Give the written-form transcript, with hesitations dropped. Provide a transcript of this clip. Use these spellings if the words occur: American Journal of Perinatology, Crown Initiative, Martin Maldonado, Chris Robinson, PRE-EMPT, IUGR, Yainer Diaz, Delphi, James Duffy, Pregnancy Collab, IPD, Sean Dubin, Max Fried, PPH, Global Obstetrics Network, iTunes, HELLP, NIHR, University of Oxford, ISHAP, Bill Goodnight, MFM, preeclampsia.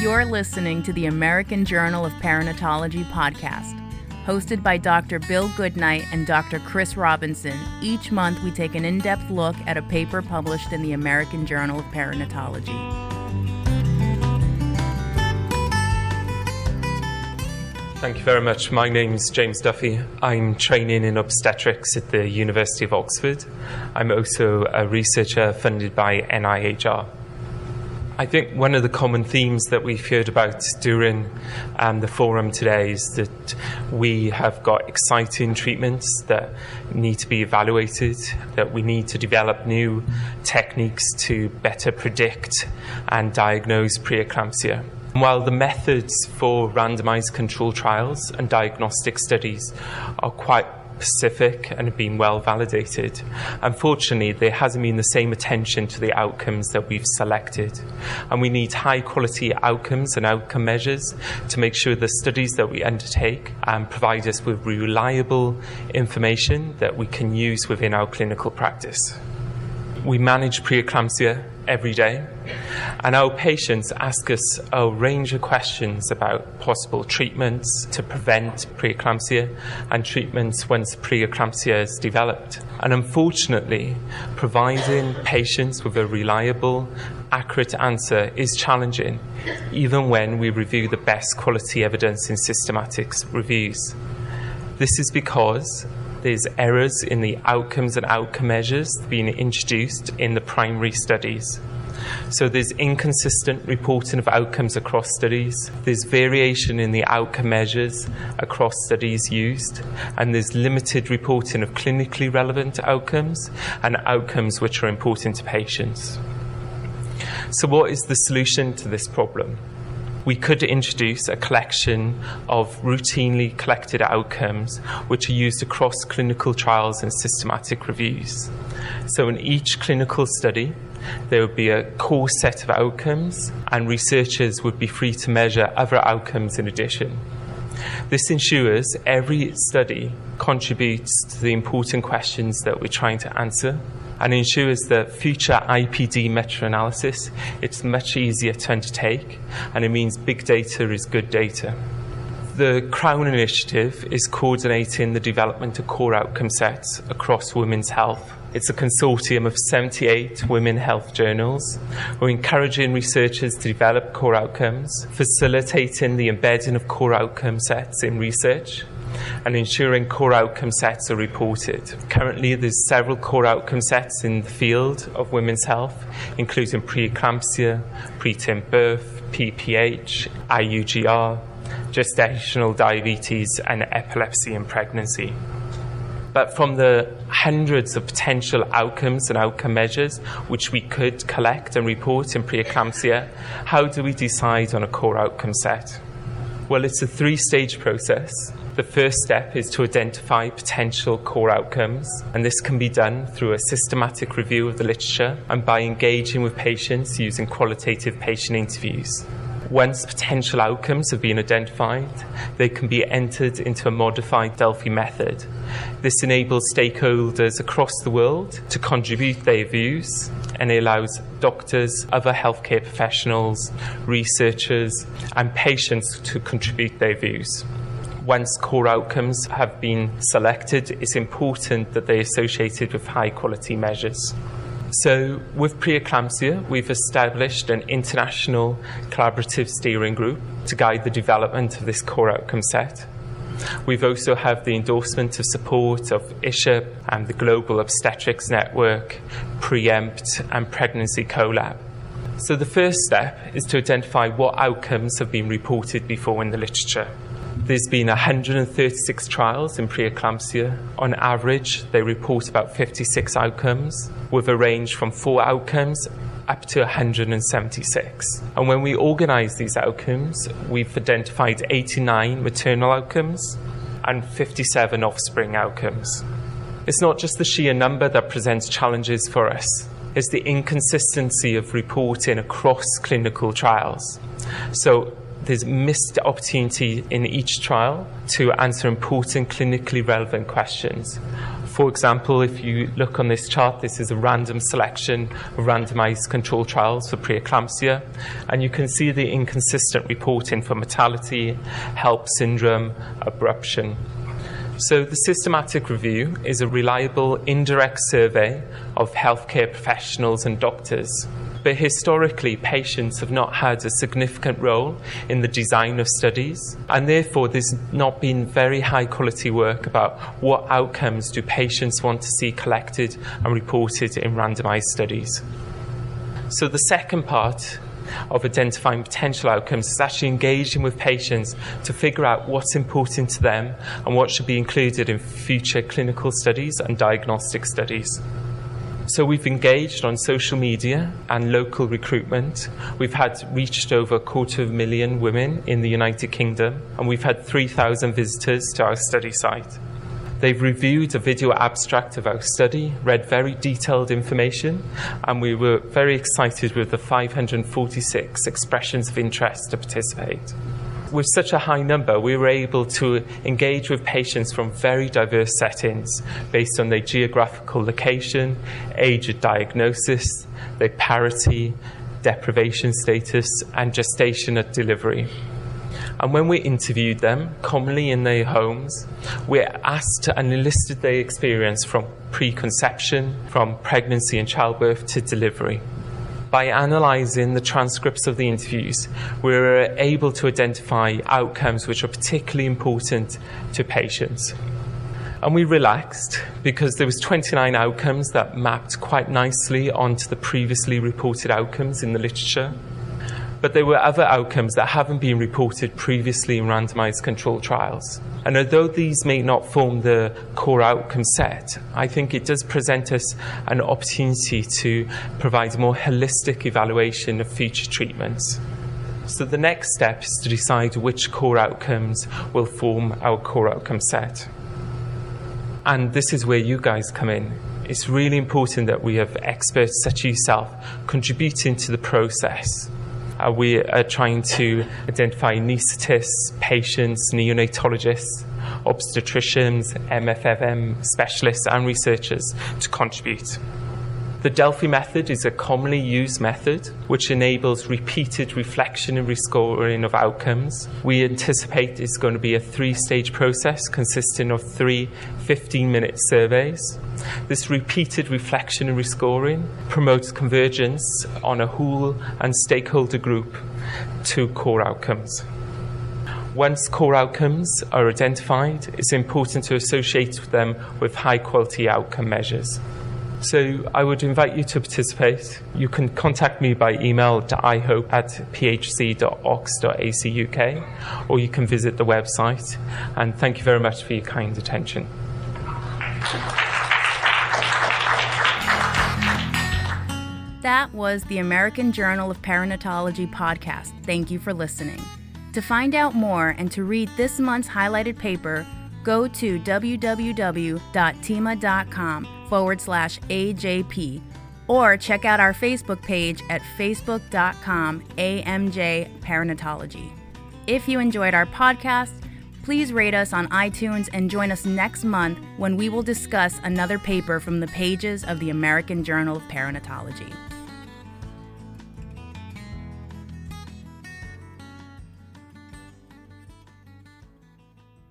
You're listening to the American Journal of Perinatology podcast, hosted by Dr. Bill Goodnight and Dr. Chris Robinson. Each month, we take an in-depth look at a paper published in the American Journal of Perinatology. Thank you very much. My name's James Duffy. I'm training in obstetrics at the University of Oxford. I'm also a researcher funded by NIHR. I think one of the common themes that we've heard about during the forum today is that we have got exciting treatments that need to be evaluated, that we need to develop new techniques to better predict and diagnose preeclampsia. While the methods for randomized control trials and diagnostic studies are quite specific and have been well validated, unfortunately, there hasn't been the same attention to the outcomes that we've selected. And we need high quality outcomes and outcome measures to make sure the studies that we undertake provide us with reliable information that we can use within our clinical practice. We manage preeclampsia every day, and our patients ask us a range of questions about possible treatments to prevent preeclampsia and treatments once preeclampsia is developed. And unfortunately, providing patients with a reliable, accurate answer is challenging, even when we review the best quality evidence in systematic reviews. This is because there's errors in the outcomes and outcome measures being introduced in the primary studies. So there's inconsistent reporting of outcomes across studies, there's variation in the outcome measures across studies used, and there's limited reporting of clinically relevant outcomes and outcomes which are important to patients. So what is the solution to this problem? We could introduce a collection of routinely collected outcomes which are used across clinical trials and systematic reviews. So in each clinical study, there would be a core set of outcomes, and researchers would be free to measure other outcomes in addition. This ensures every study contributes to the important questions that we're trying to answer, and ensures that future IPD meta-analysis, it's much easier to undertake, and it means big data is good data. The Crown Initiative is coordinating the development of core outcome sets across women's health. It's a consortium of 78 women's health journals. We're encouraging researchers to develop core outcomes, facilitating the embedding of core outcome sets in research, and ensuring core outcome sets are reported. Currently, there's several core outcome sets in the field of women's health, including preeclampsia, preterm birth, PPH, IUGR, gestational diabetes, and epilepsy in pregnancy. But from the hundreds of potential outcomes and outcome measures which we could collect and report in preeclampsia, how do we decide on a core outcome set? Well, it's a three-stage process. The first step is to identify potential core outcomes, and this can be done through a systematic review of the literature and by engaging with patients using qualitative patient interviews. Once potential outcomes have been identified, they can be entered into a modified Delphi method. This enables stakeholders across the world to contribute their views, and it allows doctors, other healthcare professionals, researchers, and patients to contribute their views. Once core outcomes have been selected, it's important that they're associated with high-quality measures. So with preeclampsia, we've established an international collaborative steering group to guide the development of this core outcome set. We've also have the endorsement of support of ISHAP and the Global Obstetrics Network, PRE-EMPT and Pregnancy Collab. So the first step is to identify what outcomes have been reported before in the literature. There's been 136 trials in preeclampsia. On average, they report about 56 outcomes, with a range from 4 outcomes up to 176. And when we organise these outcomes, we've identified 89 maternal outcomes and 57 offspring outcomes. It's not just the sheer number that presents challenges for us. It's the inconsistency of reporting across clinical trials. So there's missed opportunity in each trial to answer important clinically relevant questions. For example, if you look on this chart, this is a random selection of randomized control trials for preeclampsia, and you can see the inconsistent reporting for mortality, HELLP syndrome, abruption. So the systematic review is a reliable indirect survey of healthcare professionals and doctors. But historically, patients have not had a significant role in the design of studies, and therefore there's not been very high quality work about what outcomes do patients want to see collected and reported in randomized studies. So the second part of identifying potential outcomes is actually engaging with patients to figure out what's important to them and what should be included in future clinical studies and diagnostic studies. So we've engaged on social media and local recruitment. We've had reached over 250,000 women in the United Kingdom, and we've had 3,000 visitors to our study site. They've reviewed a video abstract of our study, read very detailed information, and we were very excited with the 546 expressions of interest to participate. With such a high number, we were able to engage with patients from very diverse settings based on their geographical location, age of diagnosis, their parity, deprivation status, and gestation at delivery. And when we interviewed them, commonly in their homes, we asked and enlisted their experience from preconception, from pregnancy and childbirth to delivery. By analysing the transcripts of the interviews, we were able to identify outcomes which are particularly important to patients. And we relaxed because there was 29 outcomes that mapped quite nicely onto the previously reported outcomes in the literature. But there were other outcomes that haven't been reported previously in randomised control trials. And although these may not form the core outcome set, I think it does present us an opportunity to provide a more holistic evaluation of future treatments. So the next step is to decide which core outcomes will form our core outcome set. And this is where you guys come in. It's really important that we have experts such as yourself contributing to the process. We are trying to identify anaesthetists, patients, neonatologists, obstetricians, MFM specialists and researchers to contribute. The Delphi method is a commonly used method which enables repeated reflection and rescoring of outcomes. We anticipate it's going to be a 3-stage process consisting of 3 15-minute surveys. This repeated reflection and rescoring promotes convergence on a whole and stakeholder group to core outcomes. Once core outcomes are identified, it's important to associate them with high-quality outcome measures. So I would invite you to participate. You can contact me by email to ihope@phc.ox.ac.uk, or you can visit the website. And thank you very much for your kind attention. That was the American Journal of Perinatology podcast. Thank you for listening. To find out more and to read this month's highlighted paper, go to www.tema.com/AJP, or check out our Facebook page at facebook.com/AMJ Perinatology. If you enjoyed our podcast, please rate us on iTunes and join us next month when we will discuss another paper from the pages of the American Journal of Perinatology.